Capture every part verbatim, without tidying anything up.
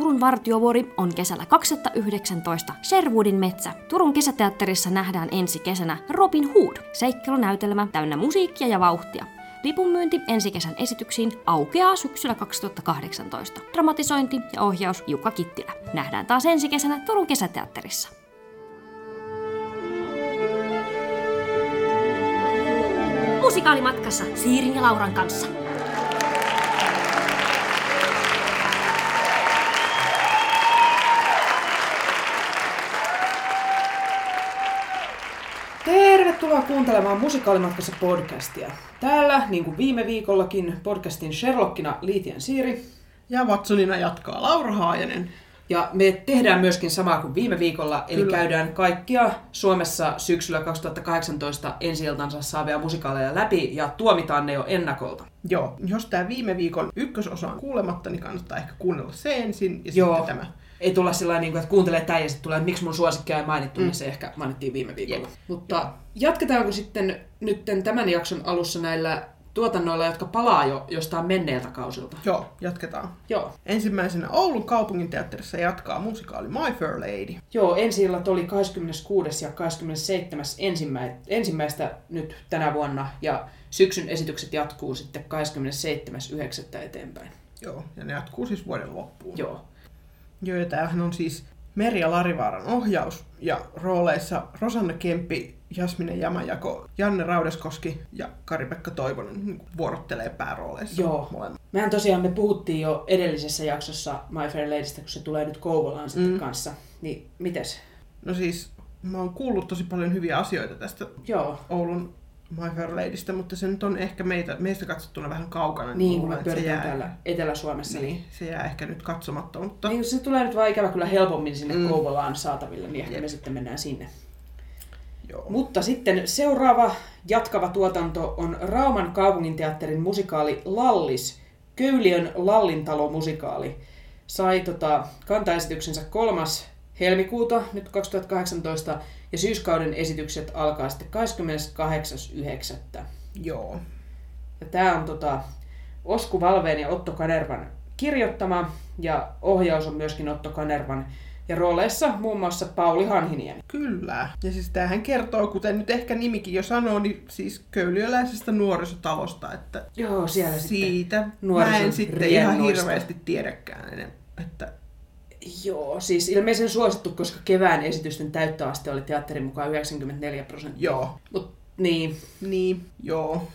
Turun Vartiovuori on kesällä kaksituhattayhdeksäntoista Sherwoodin metsä. Turun kesäteatterissa nähdään ensi kesänä Robin Hood, seikkailunäytelmä täynnä musiikkia ja vauhtia. Lipunmyynti ensi kesän esityksiin aukeaa syksyllä kaksituhattakahdeksantoista. Dramatisointi ja ohjaus Jukka Kittilä. Nähdään taas ensi kesänä Turun kesäteatterissa. Musikaalimatkassa Siirin ja Lauran kanssa. Tervetuloa kuuntelemaan Musikaalimatkassa podcastia. Täällä, niin kuin viime viikollakin, podcastin Sherlockina Liitian Siiri. Ja Watsonina jatkaa Laura Haajanen. Ja me tehdään myöskin samaa kuin viime viikolla, eli Kyllä. käydään kaikkia Suomessa syksyllä kaksituhattakahdeksantoista ensi-iltansa saavia musikaaleja läpi ja tuomitaan ne jo ennakolta. Joo, jos tämä viime viikon ykkösosa on kuulematta, niin kannattaa ehkä kuunnella se ensin ja Joo. sitten tämä. Ei tulla sillä tavalla, että kuuntelee tämän ja sitten tulee, että miksi mun suosikkia ei mainittu, mm. niin se ehkä mainittiin viime viikolla. Jep. Mutta jatketaanko sitten nyt tämän jakson alussa näillä tuotannoilla, jotka palaa jo jostain menneeltä kausilta? Joo, jatketaan. Joo. Ensimmäisenä Oulun kaupunginteatterissa jatkaa musikaali My Fair Lady. Joo, ensi-illat oli kahdeskymmeneskuudes ja kahdeskymmenesseitsemäs ensimmä... ensimmäistä nyt tänä vuonna ja syksyn esitykset jatkuu sitten kahdeskymmenesseitsemäs yhdeksättä eteenpäin. Joo, ja ne jatkuu siis vuoden loppuun. Joo. Joo, ja tämähän on siis Merja Larivaaran ohjaus, ja rooleissa Rosanna Kemppi, Jasmine Jämäjako, Janne Raudeskoski ja Kari-Pekka Toivonen vuorottelee päärooleissa. Joo. Molemmat. Mehän tosiaan me puhuttiin jo edellisessä jaksossa My Fair Ladystä, kun se tulee nyt Kouvolaan sitten mm. kanssa. Niin, mites? No siis, mä oon kuullut tosi paljon hyviä asioita tästä Joo. Oulun My Fair Ladystä, mutta se nyt on ehkä meitä, meistä katsottuna vähän kaukana. Niin, kun me pyöritään täällä Etelä-Suomessa. Niin, niin, se jää ehkä nyt katsomatta. Mutta niin, se tulee nyt vaan ikävä kyllä helpommin sinne mm. Kouvolaan saataville, niin ehkä Jep. me sitten mennään sinne. Joo. Mutta sitten seuraava jatkava tuotanto on Rauman kaupunginteatterin musikaali Lallis, Köyliön Lallintalo-musikaali. Sai tota, kantaesityksensä kolmas helmikuuta nyt kaksituhattakahdeksantoista ja syyskauden esitykset alkaa sitten kahdeskymmeneskahdeksas yhdeksättä Joo. Ja tää on tota Osku Valveen ja Otto Kanervan kirjoittama ja ohjaus on myöskin Otto Kanervan ja rooleissa muun muassa Pauli Hanhiniemi. Kyllä. Ja siis tämähän kertoo, kuten nyt ehkä nimikin jo sanoo, niin siis köyliöläisestä nuorisotalosta, että Joo, siellä siitä mä en sitten ihan hirveästi tiedäkään enää, että Joo, siis ilmeisen suosittu, koska kevään esitysten täyttöaste oli teatterin mukaan yhdeksänkymmentäneljä prosenttia. Joo. Mut niin. Niin, joo.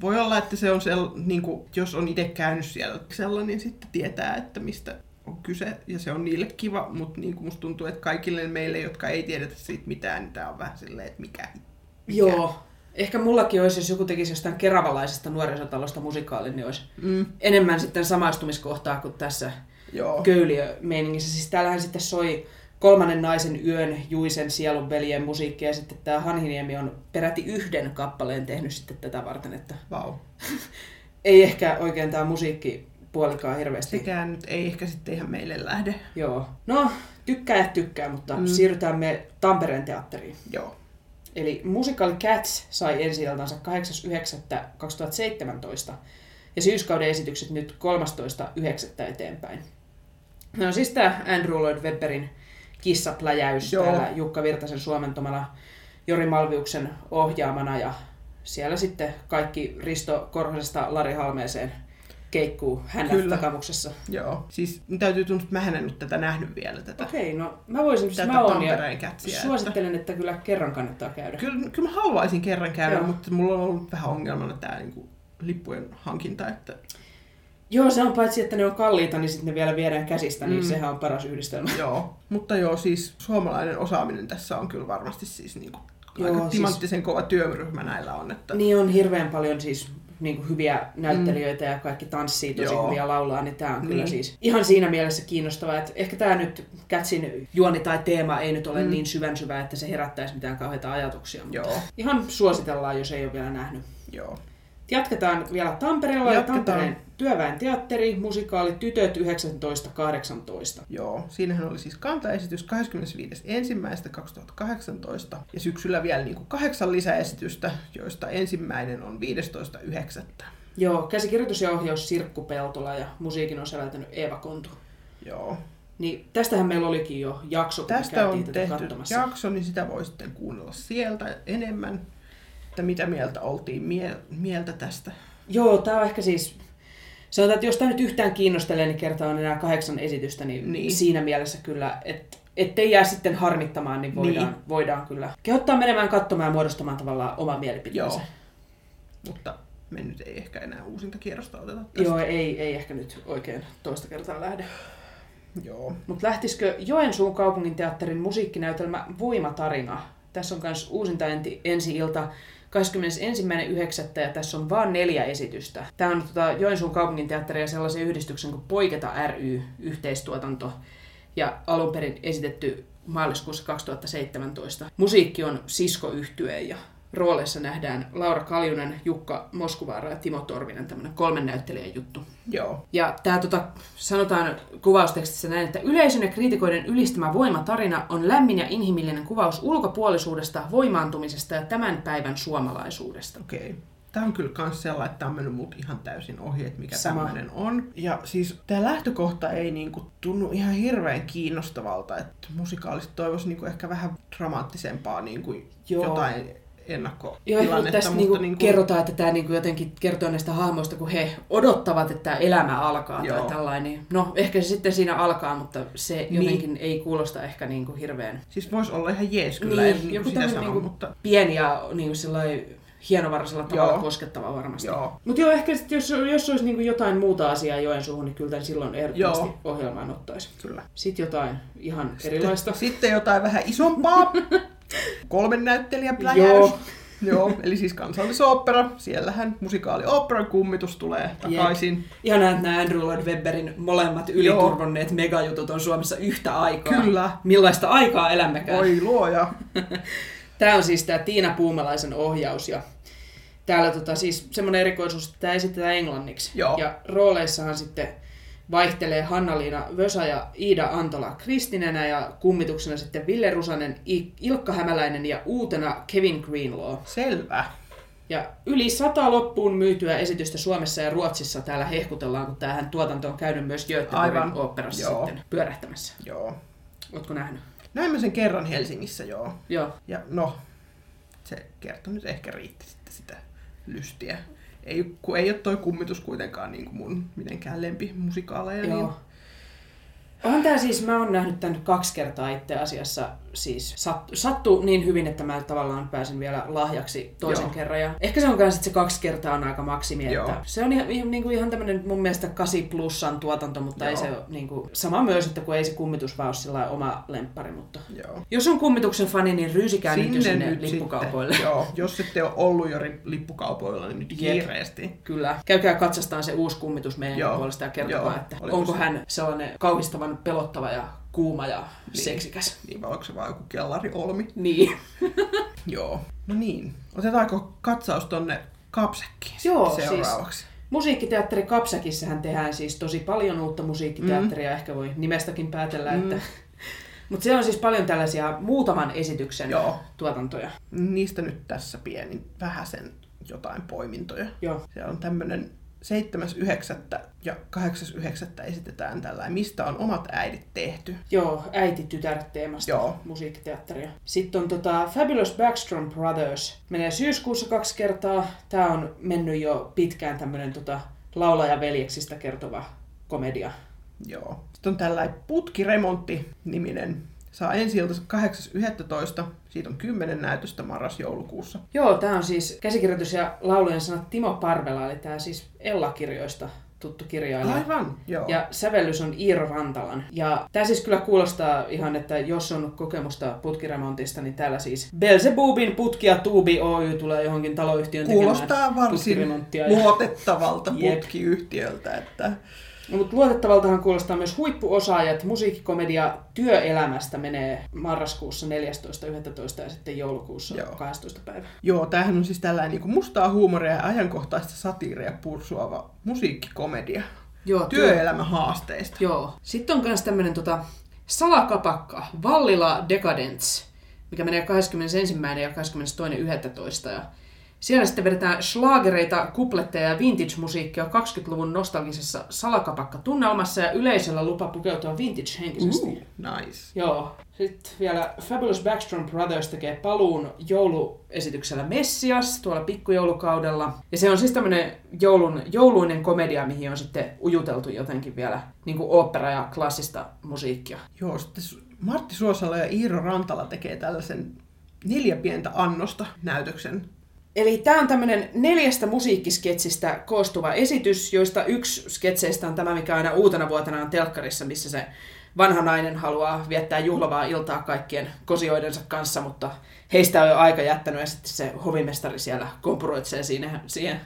Voi olla, että se on sell- niinku, jos on itse käynyt siellä sellainen, niin sitten tietää, että mistä on kyse. Ja se on niille kiva, mutta niinku musta tuntuu, että kaikille meille, jotka ei tiedetä siitä mitään, niin tää on vähän silleen, että mikä, mikä. Joo. Ehkä mullakin olisi, jos joku tekisi jostain keravalaisesta nuorisotalosta musikaalin, niin olisi mm. enemmän sitten samaistumiskohtaa kuin tässä köyliömeiningissä. Siis täällähän sitten soi Kolmannen naisen yön, Juisen sielun veljen musiikkia, ja sitten tämä Hanhiniemi on peräti yhden kappaleen tehnyt sitten tätä varten, että wow. ei ehkä oikein tämä musiikkipuolikaan hirveästi. Sekään nyt ei ehkä sitten ihan meille lähde. Joo. No, tykkää ja tykkää, mutta mm. siirrytään me Tampereen teatteriin. Joo. Eli musikaali Cats sai ensi-iltansa kahdeksas yhdeksättä kaksituhattaseitsemäntoista ja syyskauden esitykset nyt kolmastoista yhdeksättä eteenpäin. No siis tämä Andrew Lloyd Webberin kissapläjäys Joo. täällä Jukka Virtasen suomentomana Jori Malviuksen ohjaamana ja siellä sitten kaikki Risto Korhosesta Lari Halmeeseen keikkuu hänen takamuksessa. Joo. Siis täytyy tuntua, että mähän en nyt tätä nähnyt vielä tätä. Okei, no mä voisin, että mä oon ja suosittelen, että kyllä kerran kannattaa käydä. Kyllä, kyllä mä haluaisin kerran käydä, Joo. mutta mulla on ollut vähän ongelmana tää niin kuin lippujen hankinta, että Joo, se on paitsi, että ne on kalliita, niin sitten ne vielä viedään käsistä, niin mm. sehän on paras yhdistelmä. Joo, mutta joo, siis suomalainen osaaminen tässä on kyllä varmasti siis niinku joo, aika timanttisen siis kova työryhmä näillä on. Että niin on hirveän paljon siis niinku hyviä näyttelijöitä mm. ja kaikki tanssii tosi joo. hyviä laulaa, niin tämä on kyllä niin. siis ihan siinä mielessä kiinnostavaa, että ehkä tämä nyt Catsin juoni tai teema ei nyt ole mm. niin syvän syvä, että se herättäisi mitään kauheita ajatuksia, mutta joo. ihan suositellaan, jos ei ole vielä nähnyt. Joo. Jatketaan vielä Tampereella ja Tampereen työväen teatteri, musikaali Tytöt yhdeksäntoista kahdeksantoista. Joo, siinähän oli siis kantaesitys kahdeskymmenesensimmäinen kaksituhattakahdeksantoista ja syksyllä vielä niin kuin kahdeksan lisäesitystä, joista ensimmäinen on viidestoista yhdeksättä Joo, käsikirjoitus ja ohjaus Sirkku Peltola ja musiikin on säveltänyt Eeva Kontu. Joo, Niin tästähän meillä olikin jo jakso, kun tästä käytiin on tehty katsomassa. jakso, niin sitä voi sitten kuunnella sieltä enemmän, että mitä mieltä oltiin mie- mieltä tästä. Joo, tämä on ehkä siis, sanotaan, että jos tämä nyt yhtään kiinnostelee, niin kertaan enää kahdeksan esitystä, niin, niin. siinä mielessä kyllä, että ettei jää sitten harmittamaan, niin voidaan, niin. voidaan kyllä kehottaa menemään katsomaan ja muodostamaan tavallaan oman mielipiteensä. Joo, mutta me nyt ei ehkä enää uusinta kierrosta oteta tästä. Joo, ei, ei ehkä nyt oikein toista kertaa lähde. Joo. Mutta lähtisikö Joensuun kaupunginteatterin musiikkinäytelmä Voimatarina? Tässä on myös uusinta ensi-ilta kahdeskymmenesensimmäinen yhdeksättä ja tässä on vain neljä esitystä. Tämä on tuota Joensuun kaupunginteatteria sellaisen yhdistyksen kuin Poiketa ry yhteistuotanto ja alun perin esitetty maaliskuussa kaksituhattaseitsemäntoista. Musiikki on Sisko-yhtye ja rooleissa nähdään Laura Kaljunen, Jukka Moskuvaara ja Timo Torvinen, tämmöinen kolmen näyttelijän juttu. Joo. Ja tämä tota, sanotaan kuvaustekstissä näin, että yleisön ja kriitikoiden ylistämä voimatarina on lämmin ja inhimillinen kuvaus ulkopuolisuudesta, voimaantumisesta ja tämän päivän suomalaisuudesta. Okei. Tämä on kyllä myös sellainen, että tämä on mennyt mut ihan täysin ohi, että mikä tämmöinen on. Ja siis tämä lähtökohta ei niinku tunnu ihan hirveän kiinnostavalta, että musikaalista toivoisi niinku ehkä vähän dramaattisempaa niinku jotain ennakkotilannetta. Tässä mutta niinku niinku... kerrotaan, että tämä niinku jotenkin kertoo näistä hahmoista, kun he odottavat, että elämä alkaa. Joo. Tai tällainen. No ehkä se sitten siinä alkaa, mutta se jotenkin niin. ei kuulosta ehkä niinku hirveän... Siis voisi olla ihan jees kyllä, niin, en joku sitä sano, niinku mutta... pieni ja niinku sellainen... hienovaraisella tavalla joo. koskettava varmasti. Mutta joo, ehkä sit jos, jos olisi niinku jotain muuta asiaa Joensuuhun, niin kyllä silloin ehdottomasti joo. ohjelmaan ottaisi. Kyllä. Sitten jotain ihan sitten, erilaista. Sitten jotain vähän isompaa. Kolmen näyttelijän pläjäys. Joo. Joo, eli siis Kansallisooppera. Siellähän musikaalioopperan kummitus tulee takaisin. Jep. Ja näet nämä Andrew Lloyd Webberin molemmat yliturvonneet megajutut on Suomessa yhtä aikaa. Kyllä. Millaista aikaa elämmekään. Oi luoja. Tämä on siis tämä Tiina Puumalaisen ohjaus ja täällä tota siis semmoinen erikoisuus, että tämä esitetään englanniksi. Joo. Ja rooleissahan sitten vaihtelee Hanna-Liina Vösa ja Iida Antola Kristinenä ja kummituksena sitten Ville Rusanen, Ilkka Hämäläinen ja uutena Kevin Greenlaw. Selvä. Ja yli sata loppuun myytyä esitystä Suomessa ja Ruotsissa täällä hehkutellaan, kun tämähän tuotanto on käynyt myös Göteborgin oopperassa sitten pyörähtämässä. Joo. Ootko nähnyt? Näin mä sen kerran Helsingissä, joo. joo. Ja no, se kertoo nyt ehkä riitti sitten sitä lystiä. Ei, kun ei ole toi kummitus kuitenkaan niin kuin mun mitenkään lempimusikaaleja. Joo. Niin... Onhan tää siis, mä oon nähnyt tän kaksi kertaa itse asiassa, siis sattu, sattu niin hyvin, että mä tavallaan pääsin vielä lahjaksi toisen joo. kerran. Ja ehkä se on myös, että se kaksi kertaa on aika maksimia. Se on ihan, ihan, niin kuin ihan tämmönen mun mielestä kahdeksan plussan tuotanto, mutta joo. ei se niin kuin, sama myös, että kun ei se kummitus vaan ole sillä oma lemppari. Mutta joo. jos on kummituksen fani, niin ryysikää sinne nyt jo sinne nyt lippukaupoille. Joo. Jos ette ole ollut jo lippukaupoilla, niin nyt kiireesti. Kyllä. Käykää katsastaan se uusi kummitus meidän joo. puolesta ja kertokaa, että oliko onko se... hän sellainen kauhistava pelottava ja kuuma ja niin. seksikäs. Niin, vai onko se vaan joku kellariolmi? Niin. Joo. No niin. Otetaanko katsaus tonne Kapsäkkiin Joo, seuraavaksi? Siis musiikkiteatteri Kapsäkissähän tehdään siis tosi paljon uutta musiikkiteatteria. Mm. Ehkä voi nimestäkin päätellä, mm. että... Mutta siellä on siis paljon tällaisia muutaman esityksen Joo. tuotantoja. Niistä nyt tässä pieni vähäsen jotain poimintoja. Joo. Siellä on tämmönen... seitsemäs yhdeksättä ja kahdeksas yhdeksättä esitetään tällainen, mistä on omat äidit tehty. Joo, äiti-tytär-teemasta Joo. musiikkiteatteria. Sitten on tota Fabulous Backstrom Brothers. Menee syyskuussa kaksi kertaa. Tämä on mennyt jo pitkään tämmöinen tota laulajaveljeksistä kertova komedia. Joo. Sitten on tällainen Putkiremontti-niminen. Saa ensi ilta kahdeksas yhdestoista. Siitä on kymmenen näytöstä marras-joulukuussa. Joo, tämä on siis käsikirjoitus ja laulujen sanat Timo Parvela, eli tämä siis Ella-kirjoista tuttu kirjailija. Aivan, joo. Ja sävellys on Iiro Rantalan. Ja tämä siis kyllä kuulostaa ihan, että jos on kokemusta putkiremontista, niin täällä siis Belzebubin Putki ja Tuubi Oy tulee johonkin taloyhtiön kuulostaa tekemään putkiremonttia. Kuulostaa varsin luotettavalta ja... putkiyhtiöltä, että... No, mutta luotettavaltahan kuulostaa myös Huippuosaajat. Musiikkikomedia Työelämästä menee marraskuussa neljästoista yhdestoista ja sitten joulukuussa Joo. kahdestoista päivä. Joo, tämähän on siis tällainen niin kuin mustaa huumoria ja ajankohtaista satiiria pursuava musiikkikomedia Joo, työelämähaasteista. Joo. Sitten on myös tämmöinen tota, Salakapakka, Vallila Decadence, mikä menee kahdeskymmenesensimmäinen ja kahdeskymmenestoinen yhdestoista ja Siellä sitten vedetään schlagereita, kupletteja ja vintage-musiikkia kaksikymmentäluvun nostalgisessa salakapakka-tunnelmassa ja yleisöllä lupa pukeutua vintage-henkisesti. Uh, nice. Joo. Sitten vielä Fabulous Backstrom Brothers tekee paluun jouluesityksellä Messias tuolla pikkujoulukaudella. Ja se on siis tämmöinen joulun, jouluinen komedia, mihin on sitten ujuteltu jotenkin vielä niin kuin ooppera ja klassista musiikkia. Joo, sitten Martti Suosala ja Iiro Rantala tekee tällaisen neljä pientä annosta näytöksen. Eli tämä on tämmöinen neljästä musiikkisketsistä koostuva esitys, joista yksi sketseistä on tämä, mikä aina uutena vuotena on telkkarissa, missä se vanha nainen haluaa viettää juhlavaa iltaa kaikkien kosioidensa kanssa, mutta heistä on jo aika jättänyt ja sitten se hovimestari siellä kompuroitsee siinä, siihen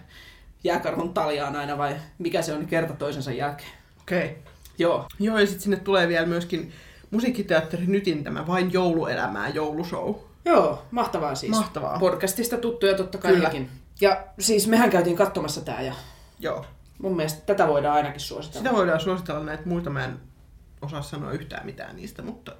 jääkarhun taljaan aina vai mikä se on kerta toisensa jälkeen. Okei. Okay. Joo. Joo, ja sitten sinne tulee vielä myöskin Musiikkiteatteri Nytin tämä Vain jouluelämää joulushow. Joo, mahtavaa siis. Mahtavaa. Podcastista tuttuja totta kai. Kylläkin. Ja siis mehän käytiin katsomassa tää ja joo. Mun mielestä tätä voidaan ainakin suositella. Sitä voidaan suositella näitä, muita mä en osaa sanoa yhtään mitään niistä, mutta...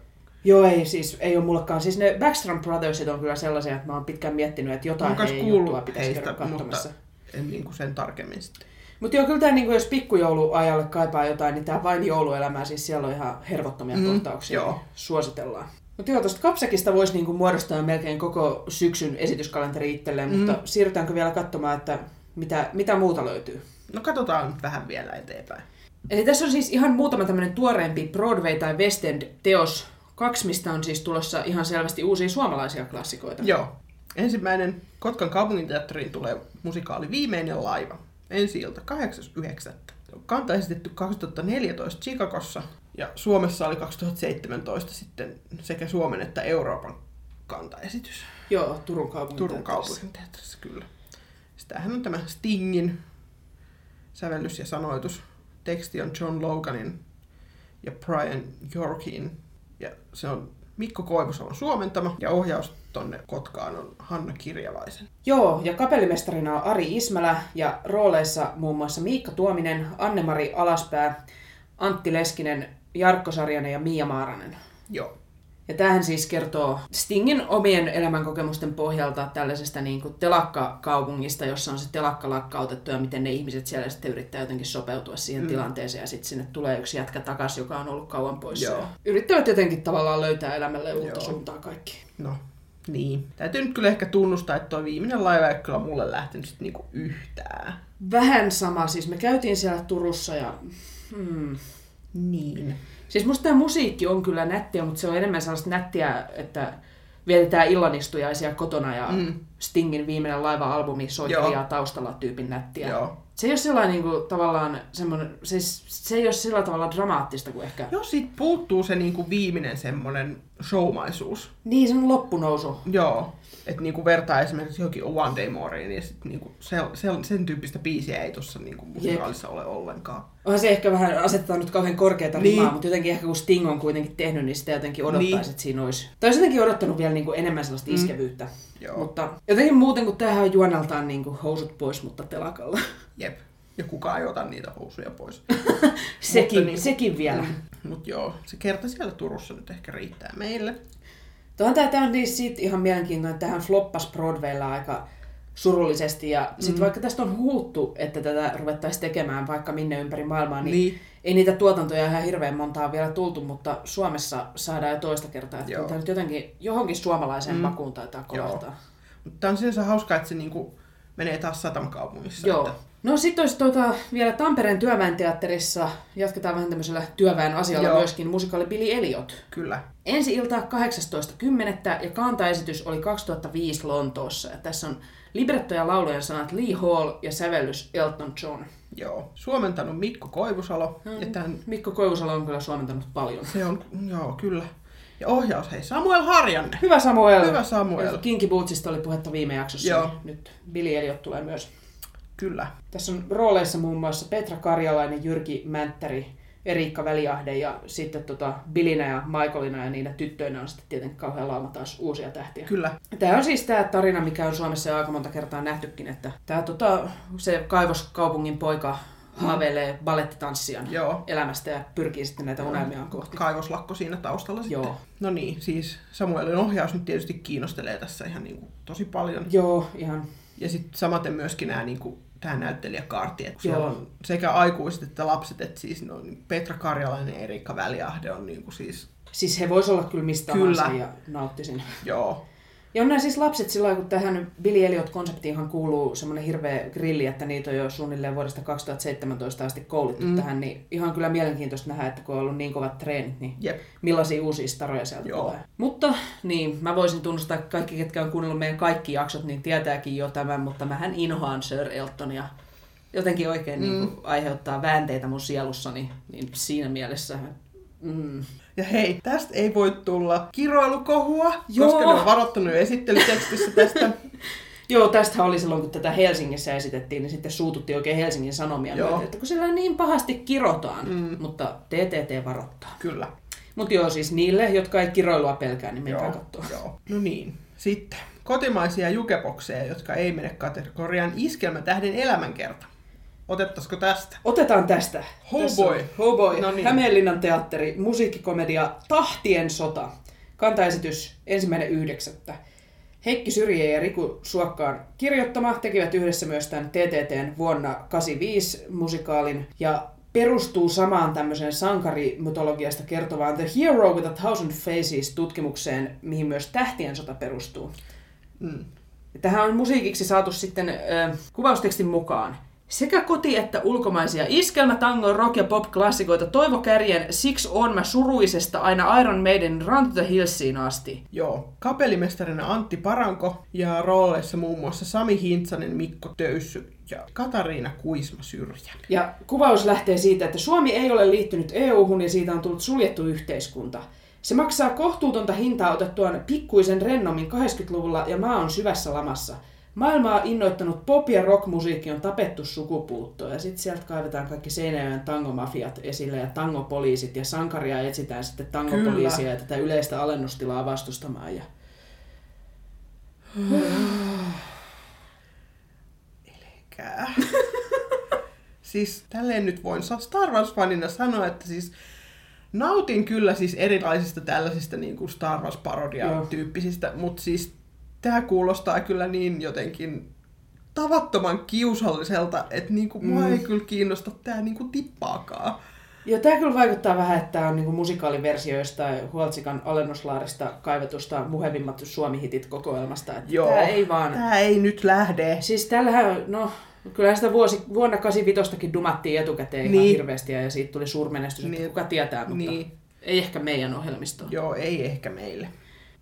Joo, ei siis, ei ole mullekaan. Siis ne Backstrom Brothersit on kyllä sellaisia, että mä oon pitkään miettinyt, että jotain ei juttua pitäisi käydä katsomassa. Mutta en niin kuin sen tarkemmin sitten. Mutta joo, kyllä tämä, niin jos pikkujouluajalle kaipaa jotain, niin tämä Vain jouluelämää, siis siellä on ihan hervottomia mm, kohtauksia. Joo. Suositellaan. Mutta joo, tuosta Kapsakista voisi niinku muodostaa melkein koko syksyn esityskalenteri itselleen, mm. mutta siirrytäänkö vielä katsomaan, että mitä, mitä muuta löytyy? No katsotaan vähän vielä eteenpäin. Eli tässä on siis ihan muutama tämmöinen tuoreempi Broadway- tai West End-teos, kaksi mistä on siis tulossa ihan selvästi uusia suomalaisia klassikoita. Joo. Ensimmäinen Kotkan kaupunginteatteriin tulee musikaali Viimeinen laiva. Ensi ilta kahdeksas yhdeksättä Kanta esitetty kaksituhattaneljätoista Chicagossa ja Suomessa oli kaksituhattaseitsemäntoista sitten sekä Suomen että Euroopan kantaesitys. Joo, Turun kaupunginteatterissa. Turun kaupunginteatterissa, kyllä. Sitähän on tämä Stingin sävellys ja sanoitus. Teksti on John Loganin ja Brian Yorkin ja se on Mikko Koivusalon suomentama ja ohjaus tonne Kotkaan on Hanna Kirjalaisen. Joo, ja kapellimestarina on Ari Ismälä ja rooleissa muun muassa Miikka Tuominen, Anne-Mari Alaspää, Antti Leskinen, Jarkko Sarjanen ja Mia Maaranen. Joo. Ja tämähän siis kertoo Stingin omien elämänkokemusten pohjalta tällaisesta niin kuin telakkakaupungista, jossa on se telakka lakkautettu ja miten ne ihmiset siellä sitten yrittää jotenkin sopeutua siihen mm. tilanteeseen ja sitten sinne tulee yksi jätkä takaisin, joka on ollut kauan poissa. Joo. Yrittävät jotenkin tavallaan löytää elämälle uutta Joo. suuntaa kaikki. No, niin. Täytyy nyt kyllä ehkä tunnustaa, että tuo Viimeinen laiva ei kyllä mulle lähtenyt sitten niinku yhtään. Vähän sama. Siis me käytiin siellä Turussa ja... Hmm. Niin. Siis musta tämä musiikki on kyllä nättiä, mutta se on enemmän sellaista nättiä, että vietetään illanistujaisia kotona ja mm. Stingin Viimeinen laiva-albumi soi hiljaa taustalla tyypin nättiä. Joo. Se ei ole sellainen niin kuin, tavallaan semmoinen, se, se ei ole sillä tavalla dramaattista kuin ehkä... Joo, siitä puuttuu se niin kuin viimeinen semmoinen showmaisuus. Niin, se on loppunousu. Joo, että niin kuin vertaa esimerkiksi johonkin One Day Moreen, niin, niin kuin se, se, sen tyyppistä biisiä ei tuossa niin musikaalissa ole ollenkaan. Onhan se ehkä vähän asettaa nyt kauhean korkeata niin. rimaa, mutta jotenkin ehkä kun Sting on kuitenkin tehnyt, niin sitä jotenkin odottaisi, niin. että siinä olisi... Tai olisi jotenkin odottanut vielä niin kuin enemmän sellaista mm. iskevyyttä. Joo. Mutta jotenkin muuten, kun tämähän on juoneltaan niin kuin housut pois, mutta telakalla. Jep. Ja kukaan ei ota niitä housuja pois. sekin, mutta niin, sekin vielä. Mutta joo, se kerta siellä Turussa nyt ehkä riittää meille. Tuohan tämä on niissä siitä ihan mielenkiintoinen, että tähän floppasi Broadwaylla aika surullisesti. Ja sitten mm. vaikka tästä on huuttu, että tätä ruvettaisiin tekemään vaikka minne ympäri maailmaa, niin, niin ei niitä tuotantoja ihan hirveän montaa vielä tultu, mutta Suomessa saadaan jo toista kertaa. Että tämä nyt jotenkin johonkin suomalaiseen mm. makuun taitaa kolahtaa. Mutta tämä on sinänsä hauskaa, että se niinku menee taas satamakaupungissa. Joo. Että... No sitten olisi tuota, vielä Tampereen Työväen teatterissa, jatketaan vähän tämmöisellä työväen asialla Joo. myöskin, musikaali Billy Elliot. Kyllä. Ensi ilta kahdeksastoista kymmenettä ja kantaesitys oli kaksituhattaviisi Lontoossa. Ja tässä on libretto ja laulujen sanat Lee Hall ja sävellys Elton John. Joo. Suomentanut Mikko Koivusalo. No, ja tämän... Mikko Koivusalo on kyllä suomentanut paljon. Se on, joo, kyllä. Ja ohjaus, hei, Samuel Harjanne. Hyvä Samuel. Hyvä Samuel. Kinky Bootsista oli puhetta viime jaksossa. Joo. Nyt Billy Elliot tulee myös. Kyllä. Tässä on rooleissa muun muassa Petra Karjalainen, Jyrki Mänttäri, Eriikka Väliahde ja sitten tota Bilinä ja Michaelina ja niinä tyttöinä on sitten tietenkin kauhean lauma taas uusia tähtiä. Kyllä. Tämä on siis tämä tarina, mikä on Suomessa aika monta kertaa nähtykin, että tämä tota, se kaivoskaupungin poika haaveilee balettitanssijan Joo. elämästä ja pyrkii sitten näitä unelmiaan kohti. Kaivoslakko siinä taustalla sitten. Joo. No niin, siis Samuelin ohjaus nyt tietysti kiinnostelee tässä ihan niin kuin tosi paljon. Joo, ihan... Ja sitten samaten myöskin nämä niinku, tähän näyttelijäkaartiin. Siellä on sekä aikuiset että lapset, että siis no, Petra Karjalainen ja Eriikka Väliahde on niinku siis... Siis he vois olla kyllä mistä tahansa ja nauttisin. Joo. Ja on nämä siis lapset sillä lailla, kun tähän Billy Elliot-konseptiinhan kuuluu semmoinen hirveä grilli, että niitä on jo suunnilleen vuodesta kaksituhattaseitsemäntoista asti kouluttu mm. tähän, niin ihan kyllä mielenkiintoista nähdä, että kun on ollut niin kovat treenit, niin yep. millaisia uusia staroja sieltä Joo. tulee. Mutta niin, mä voisin tunnustaa, että kaikki, ketkä on kuunnellut meidän kaikki jaksot, niin tietääkin jo tämän, mutta mähän inhoan Sir Eltonia. Jotenkin oikein mm. niin aiheuttaa väänteitä mun sielussani, niin siinä mielessä... Mm. Ja hei, tästä ei voi tulla kiroilukohua, Joo. koska ne on varoittanut esittelytekstissä tästä. Joo, tästä oli silloin, kun tätä Helsingissä esitettiin, niin sitten suututtiin oikein Helsingin Sanomia myötä, että kun siellä niin pahasti kirotaan, mm. mutta T T T varoittaa. Kyllä. Mutta joo, siis niille, jotka ei kiroilua pelkää, niin menkää katsoa. Joo. No niin, sitten kotimaisia jukebokseja, jotka ei mene kategoriaan iskelmätähden elämänkerta. Otettaisiko tästä? Otetaan tästä. Howboy. Howboy. No niin. Hämeenlinnan teatteri, musiikkikomedia Tahtien sota. Kantaesitys ensimmäinen yhdeksättä. Heikki Syrjä ja Riku Suokkaan kirjoittama tekivät yhdessä myös tämän T T T:n vuonna kahdeksankymmentäviisi musikaalin ja perustuu samaan tämmöiseen sankarimytologiasta kertovaan The Hero with a Thousand Faces -tutkimukseen, mihin myös Tähtien sota perustuu. Mm. Tähän on musiikiksi saatu sitten äh, kuvaustekstin mukaan sekä koti- että ulkomaisia iskelmä-, tango-, rock- ja pop-klassikoita Toivo Kärjen Siksi on mä suruisesta aina Iron Maiden Run to the Hillsiin asti. Joo. Kapellimestarina Antti Paranko ja rooleissa muun muassa Sami Hintsanen, Mikko Töyssy ja Katariina Kuisma-Syrjä. Ja kuvaus lähtee siitä, että Suomi ei ole liittynyt E U-hun ja siitä on tullut suljettu yhteiskunta. Se maksaa kohtuutonta hintaa otettuaan pikkuisen rennommin kahdeksankymmentäluvulla ja maa on syvässä lamassa. Maailmaa innoittanut pop- ja rockmusiikki on tapettu sukupuuttoon ja sitten sieltä kaivetaan kaikki Seinäjoen tangomafiat esille ja tangopoliisit ja sankaria etsitään sitten tangopoliisia Kyllä. ja tätä yleistä alennustilaa vastustamaan. Ja... Elikää. Siis tälleen nyt voin Star Wars-fanina sanoa, että siis nautin kyllä siis erilaisista tällaisista niin kuin Star Wars-parodian tyyppisistä, mutta siis tämä kuulostaa kyllä niin jotenkin tavattoman kiusalliselta, että niinku mm. mua ei kyllä kiinnosta tämä niinku tippaakaan. Ja tämä kyllä vaikuttaa vähän, että tämä on niinku musikaaliversio jostain Huoltsikan alennuslaarista kaivetusta muhevimmat Suomi-hitit -kokoelmasta. Tämä ei vaan... Tämä ei nyt lähde. Siis tällähän, no... Kyllähän sitä vuosi, vuonna kahdeksankymmentäviisi dumattiin etukäteen niin. ihan hirveästi ja siitä tuli suurmenestys, niin. että kuka tietää, mutta niin. ei ehkä meidän ohjelmistoon. Joo, ei ehkä meille.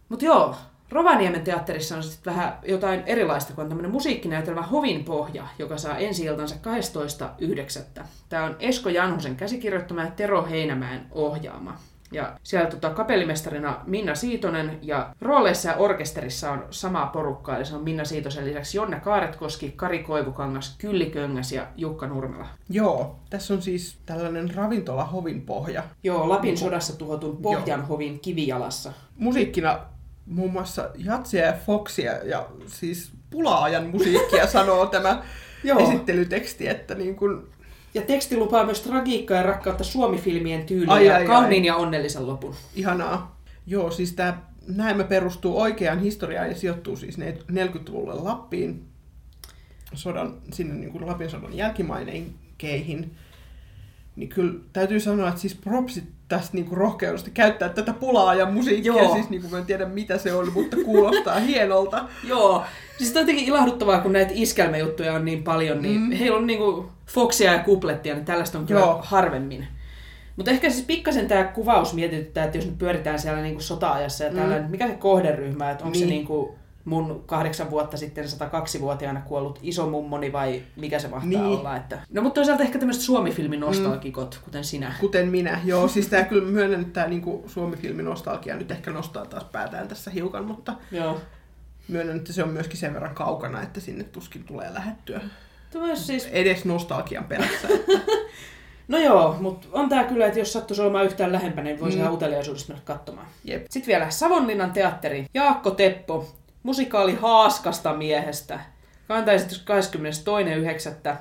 Mut joo. Rovaniemen teatterissa on sitten vähän jotain erilaista, kun on tämmöinen musiikkinäytelmä Hovin pohja, joka saa ensi-iltansa kahdestoista yhdeksättä. Tämä on Esko Janhusen käsikirjoittama ja Tero Heinämäen ohjaama. Ja siellä tota, kapellimestarina Minna Siitonen ja rooleissa ja orkesterissa on samaa porukkaa, eli se on Minna Siitosen lisäksi Jonna Kaaretkoski, Kari Koivukangas, Kylli Köngäs ja Jukka Nurmela. Joo, tässä on siis tällainen ravintola Hovin pohja. Joo, Lapin sodassa tuhotun Pohjanhovin kivijalassa. Musiikkina muun muassa jatsia ja foxia ja siis pula-ajan musiikkia sanoo tämä esittelyteksti. Että niin kun... Ja teksti lupaa myös tragiikkaa ja rakkautta Suomi-filmien tyyliin ja kauniin ja onnellisen lopun. Ihanaa. Joo, siis tämä näemme perustuu oikeaan historiaan ja sijoittuu siis neljäkymmentäluvulle Lappiin, sodan, sinne niin kuin Lapin sodan jälkimaineinkeihin. Niin kyllä täytyy sanoa, että siis propsit tästä niinku rohkeudesta käyttää tätä pulaa ja musiikkia. Joo. Siis niinku mä en tiedä mitä se oli, mutta kuulostaa hienolta. Joo. Siis on jotenkin ilahduttavaa, kun näitä iskelmäjuttuja on niin paljon, niin mm. heillä on niinku foxia ja kuplettia, niin tällaista on kyllä Joo. harvemmin. Mutta ehkä siis pikkasen tämä kuvaus mietityttää, että jos nyt pyöritään siellä niinku sota-ajassa ja tällainen, mm. mikä se kohderyhmä, että onko niin. se niinku mun kahdeksan vuotta sitten sataakaksivuotiaana kuollut isomummoni vai mikä se mahtaa niin. olla. Että... No mutta toisaalta ehkä tämmöiset suomifilmin nostalgikot, mm. kuten sinä. Kuten minä, joo. Siis tää kyllä myönnän, että tää niinku suomifilmin nostalgia nyt ehkä nostaa taas päätään tässä hiukan, mutta joo. myönnän, että se on myöskin sen verran kaukana, että sinne tuskin tulee lähettyä. Siis... Edes nostalgian perässä. Että... No joo, mutta on tää kyllä, että jos sattuisi olemaan yhtään lähempänä, niin voisi mm. ihan uteliaisuudesta mennä katsomaan. Jep. Sitten vielä Savonlinnan teatteri, Jaakko Teppo. Musikaali Haaskasta miehestä. Kantaesitys kahdeskymmenestoinen yhdeksättä.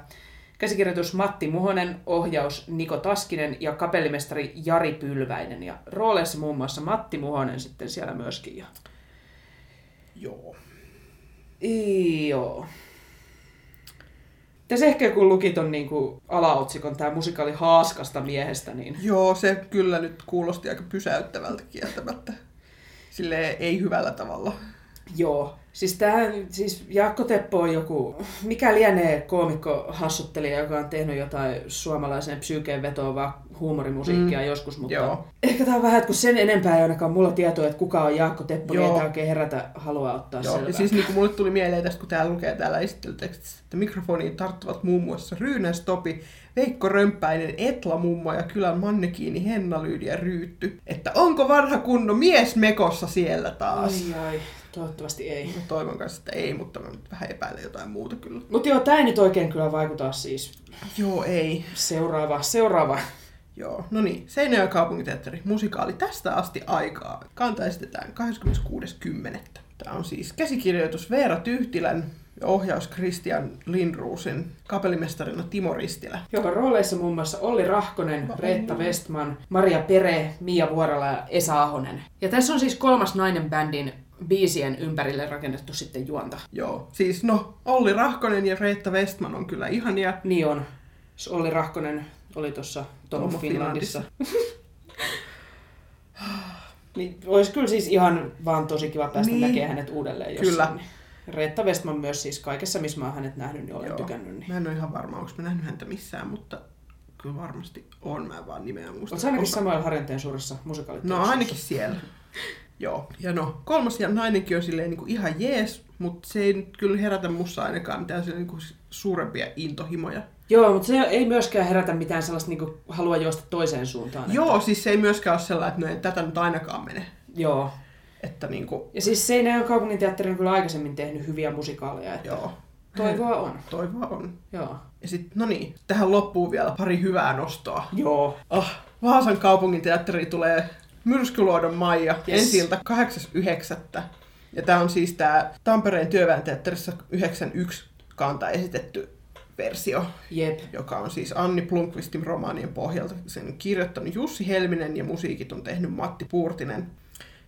Käsikirjoitus Matti Muhonen, ohjaus Niko Taskinen ja kapellimestari Jari Pylväinen. Ja rooleissa muun muassa Matti Muhonen sitten siellä myöskin. Joo. Joo. Tässä ehkä joku luki ton niinku alaotsikon, tämä musikaali haaskasta miehestä. Niin... Joo, se kyllä nyt kuulosti aika pysäyttävältä kieltämättä. Silleen ei hyvällä tavalla. Joo. Siis, tähän, siis Jaakko Teppo on joku, mikä lienee koomikko-hassuttelija, joka on tehnyt jotain suomalaiseen psyykeen vetoavaa huumorimusiikkia mm. joskus, mutta Joo. ehkä tämä on vähän, että kun sen enempää ei ainakaan mulla tietoa, että kuka on Jaakko Teppo, niin ei oikein herätä haluaa ottaa Joo. selvää. Ja siis niin kuin mulle tuli mieleen tästä, kun täällä lukee täällä esittelytekstissä, että mikrofoniin tarttuvat muun muassa Ryynästopi, Veikko Römppäinen, Etla-mummo ja kylän mannekiini Henna-Lyydi ja Ryytty. Että onko vanha kunno mies mekossa siellä taas? Ai ai. Toivottavasti ei. Mä toivon kanssa, että ei, mutta mä nyt vähän epäilen jotain muuta kyllä. Mutta joo, tää ei nyt oikein kyllä vaikuta siis. Joo, ei. Seuraava, seuraava. Joo, no niin. Seinäjoen kaupunginteatteri, musikaali tästä asti aikaa. Kanta esitetään kahdeskymmeneskuudes kymmenettä Tää on siis käsikirjoitus Veera Tyhtilän ja ohjaus Kristian Lindruusin, kapellimestarina Timo Ristilä. Joka rooleissa muun muassa Olli Rahkonen, Vain. Reetta Westman, Maria Pere, Mia Vuorala ja Esa Ahonen. Ja tässä on siis kolmas nainen bändin biisien ympärille rakennettu sitten juonta. Joo, siis no Olli Rahkonen ja Reetta Westman on kyllä ihania. Niin on. Olli Rahkonen oli tuossa Tom Finlandissa. Niin, olisi kyllä siis ihan vaan tosi kiva päästä niin. näkemään hänet uudelleen jossain. Kyllä. Reetta Westman myös siis kaikessa, missä mä oon hänet nähnyt, niin olen Joo. tykännyt. Niin. Mä en ole ihan varma, onko mä nähnyt häntä missään, mutta kyllä varmasti on. Mä en vaan nimeä muista. Oletko ainakin samoilla Harjanteen suuressa musikaaliteoksessa? No ainakin siellä. Joo, ja no kolmas ja nainenkin on silleen niinku ihan jees, mutta se ei nyt kyllä herätä musta ainakaan mitään niinku suurempia intohimoja. Joo, mutta se ei myöskään herätä mitään sellaista niinku halua juosta toiseen suuntaan. Joo, että... siis se ei myöskään ole sellainen, että no, tätä nyt ainakaan mene. Joo. Että niinku... Ja siis Seinäjoen kaupunginteatteri on kyllä aikaisemmin tehnyt hyviä musikaaleja, että Joo. toivoa on. Toivoa on. Joo. Ja sitten, no niin, tähän loppuu vielä pari hyvää nostoa. Joo. Ah, Vaasan kaupunginteatteri tulee... Myrskyluodon Maija, yes. ensi-ilta kahdeksas yhdeksättä Ja tämä on siis tämä Tampereen työväenteatterissa yhdeksänkymmentäyksi kanta esitetty versio, yep. joka on siis Anni Blomqvistin romaanien pohjalta. Sen on kirjoittanut Jussi Helminen ja musiikit on tehnyt Matti Puurtinen.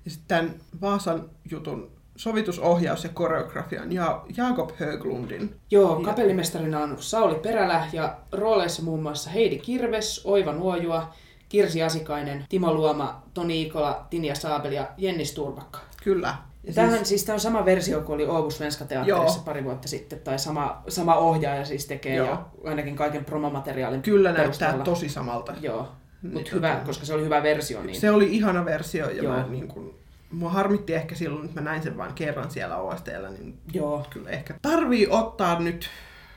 Ja sitten tämän Vaasan jutun sovitusohjaus ja koreografia on ja- Jakob Höglundin. Joo, kapellimestarina on Sauli Perälä ja rooleissa muun muassa Heidi Kirves, Oiva Nuojua, Kirsi Asikainen, Timo Luoma, Toni Ikola, Tinja Saabel ja Jenni Sturvakka. Kyllä. Tämähän siis... siis tämä on sama versio kuin oli Oulun Svenska Teatterissa Joo. pari vuotta sitten, tai sama, sama ohjaaja siis tekee Joo. ja ainakin kaiken promomateriaalin Kyllä perusteella. Näyttää tosi samalta. Joo, mutta niin, hyvä, tota... koska se oli hyvä versio. Niin... Se oli ihana versio ja mä, niin kun... mua harmitti ehkä silloin, että mä näin sen vain kerran siellä O S T:llä, niin Joo. kyllä ehkä tarvii ottaa nyt...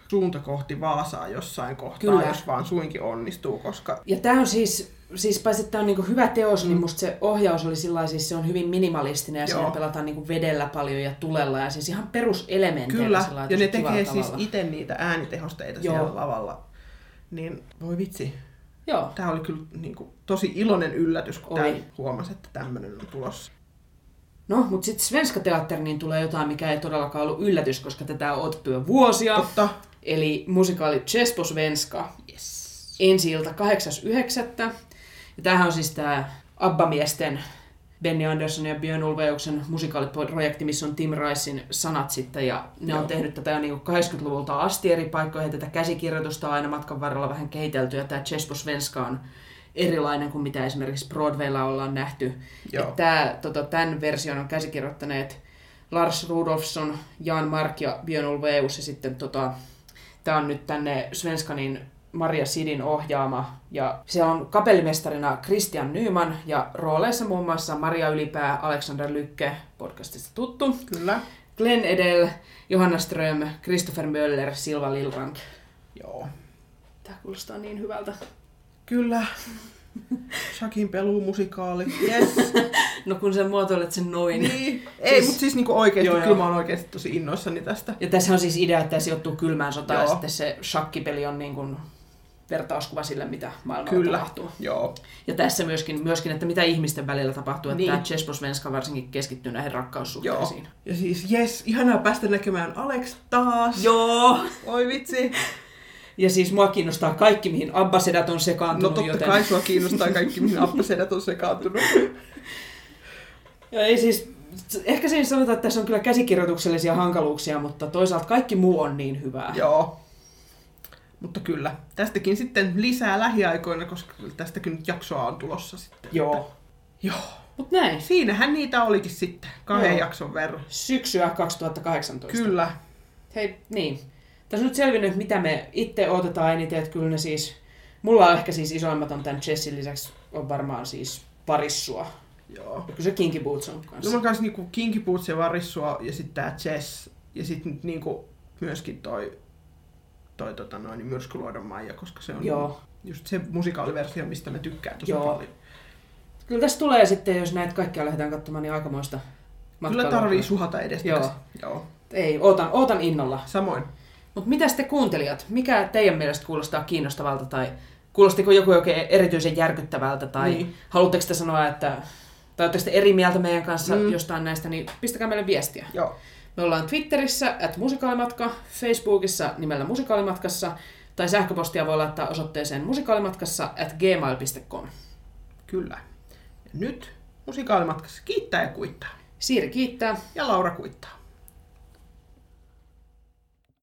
suunta kohti Vaasaa jossain kohtaa, Kyllä. jos vaan suinkin onnistuu, koska... Ja tämä on siis, siis paitsi että tämä on niinku hyvä teos, mm. niin musta se ohjaus oli sillä siis se on hyvin minimalistinen ja Joo. siinä pelataan niinku vedellä paljon ja tulella ja siis ihan peruselementeillä. Kyllä, sillä, ja ne tekee siis itse niitä äänitehosteita Joo. siellä lavalla. Niin voi vitsi. Joo. Tämä oli kyllä niinku tosi iloinen yllätys, kun huomasi, että tämmöinen on tulossa. No, mutta sitten Svenska Teatteriin tulee jotain, mikä ei todellakaan ollut yllätys, koska tätä on otettu jo vuosia. Totta. Eli musikaali Chespo Svenska, yes. ensi-ilta kahdeksas yhdeksättä Ja tämähän on siis tämä Abba-miesten Benny Andersson ja Björn Ulvaeuksen musikaaliprojekti, missä on Tim Ricein sanat sitten. Ja ne Joo. on tehnyt tätä jo niin kahdeksankymmentäluvulta asti eri paikkoihin. Tätä käsikirjoitusta on aina matkan varrella vähän keitelty. Ja tämä Chespo Svenska on erilainen kuin mitä esimerkiksi Broadwaylla ollaan nähty. Tämä, tota, tämän version on käsikirjoittaneet Lars Rudolfsson, Jan Mark ja Björn Ulvaeus ja sitten... Tota, tämä on nyt tänne Svenskanin Maria Sidin ohjaama. Ja siellä on kapellimestarina Christian Nyman ja rooleissa muun muassa Maria Ylipää, Alexander Lykke, podcastista tuttu. Kyllä. Glenn Edell, Johanna Ström, Christopher Möller, Silva Lilrank. Joo. Tämä kuulostaa niin hyvältä. Kyllä. Shakin pelumusikaali. Yes. No kun sä muotoilet sen noin. Niin. Ei, siis, mutta siis niinku oikeesti, joo, kyllä mä oon oikeesti tosi innoissani tästä. Ja tässä on siis idea, että se sijoittuu kylmään sotaan ja sitten se shakkipeli on niin kuin vertauskuva sille, mitä maailmalla kyllä. tapahtuu. Joo. Ja tässä myöskin, myöskin, että mitä ihmisten välillä tapahtuu, että niin. tämä Chespo Svenska varsinkin keskittyy näihin rakkaussuhteisiin. Joo. Ja siis jes, ihanaa päästä näkemään Alex taas. Joo. Oi vitsi. Ja siis mua kiinnostaa kaikki, mihin Abba-sedät on sekaantunut. No totta joten... kai sua kiinnostaa kaikki, mihin Abba-sedät on sekaantunut. Ja ei siis, ehkä sen sanotaan, että tässä on kyllä käsikirjoituksellisia hankaluuksia, mutta toisaalta kaikki muu on niin hyvää. Joo. Mutta kyllä, tästäkin sitten lisää lähiaikoina, koska tästäkin nyt jaksoa on tulossa sitten. Joo. Että... Joo. Mut näin. Siinähän niitä olikin sitten, kahden Joo. jakson verran. Syksyä kaksituhattakahdeksantoista. Kyllä. Hei, niin. Tässä on nyt selvinnyt, mitä me itse odotetaan eniten, että kyllä ne siis... Mulla on ehkä siis isoimmat on tämän Jessin lisäksi, on varmaan siis Varissua. Joo. Ja kyllä se Kinky Boots on kanssa. No mä kanssa niinku Kinky Boots ja Varissua ja sitten tää Jess. Ja sitten nyt niinku myöskin toi... toi tota noin, Myrskyluodon Maija, koska se on Joo. just se musikaaliversio, mistä mä tykkään tosi Joo. paljon. Kyllä tässä tulee sitten, jos näitä kaikkia lähdetään katsomaan, niin aikamoista matkailua. Kyllä tarvii suhata edestakaisin. Joo. Joo. Ei, ootan, ootan innolla. Samoin. Mutta mitä te kuuntelijat? Mikä teidän mielestä kuulostaa kiinnostavalta tai kuulostiko joku oikein erityisen järkyttävältä tai niin. haluatteko te sanoa, että tai ootteko te eri mieltä meidän kanssa mm. jostain näistä, niin pistäkää meille viestiä. Joo. Me ollaan Twitterissä, at musikaalimatka, Facebookissa nimellä musikaalimatkassa, tai sähköpostia voi laittaa osoitteeseen musikaalimatkassa at gmail piste com. Kyllä. Ja nyt musikaalimatkassa kiittää ja kuittaa. Siiri kiittää. Ja Laura kuittaa.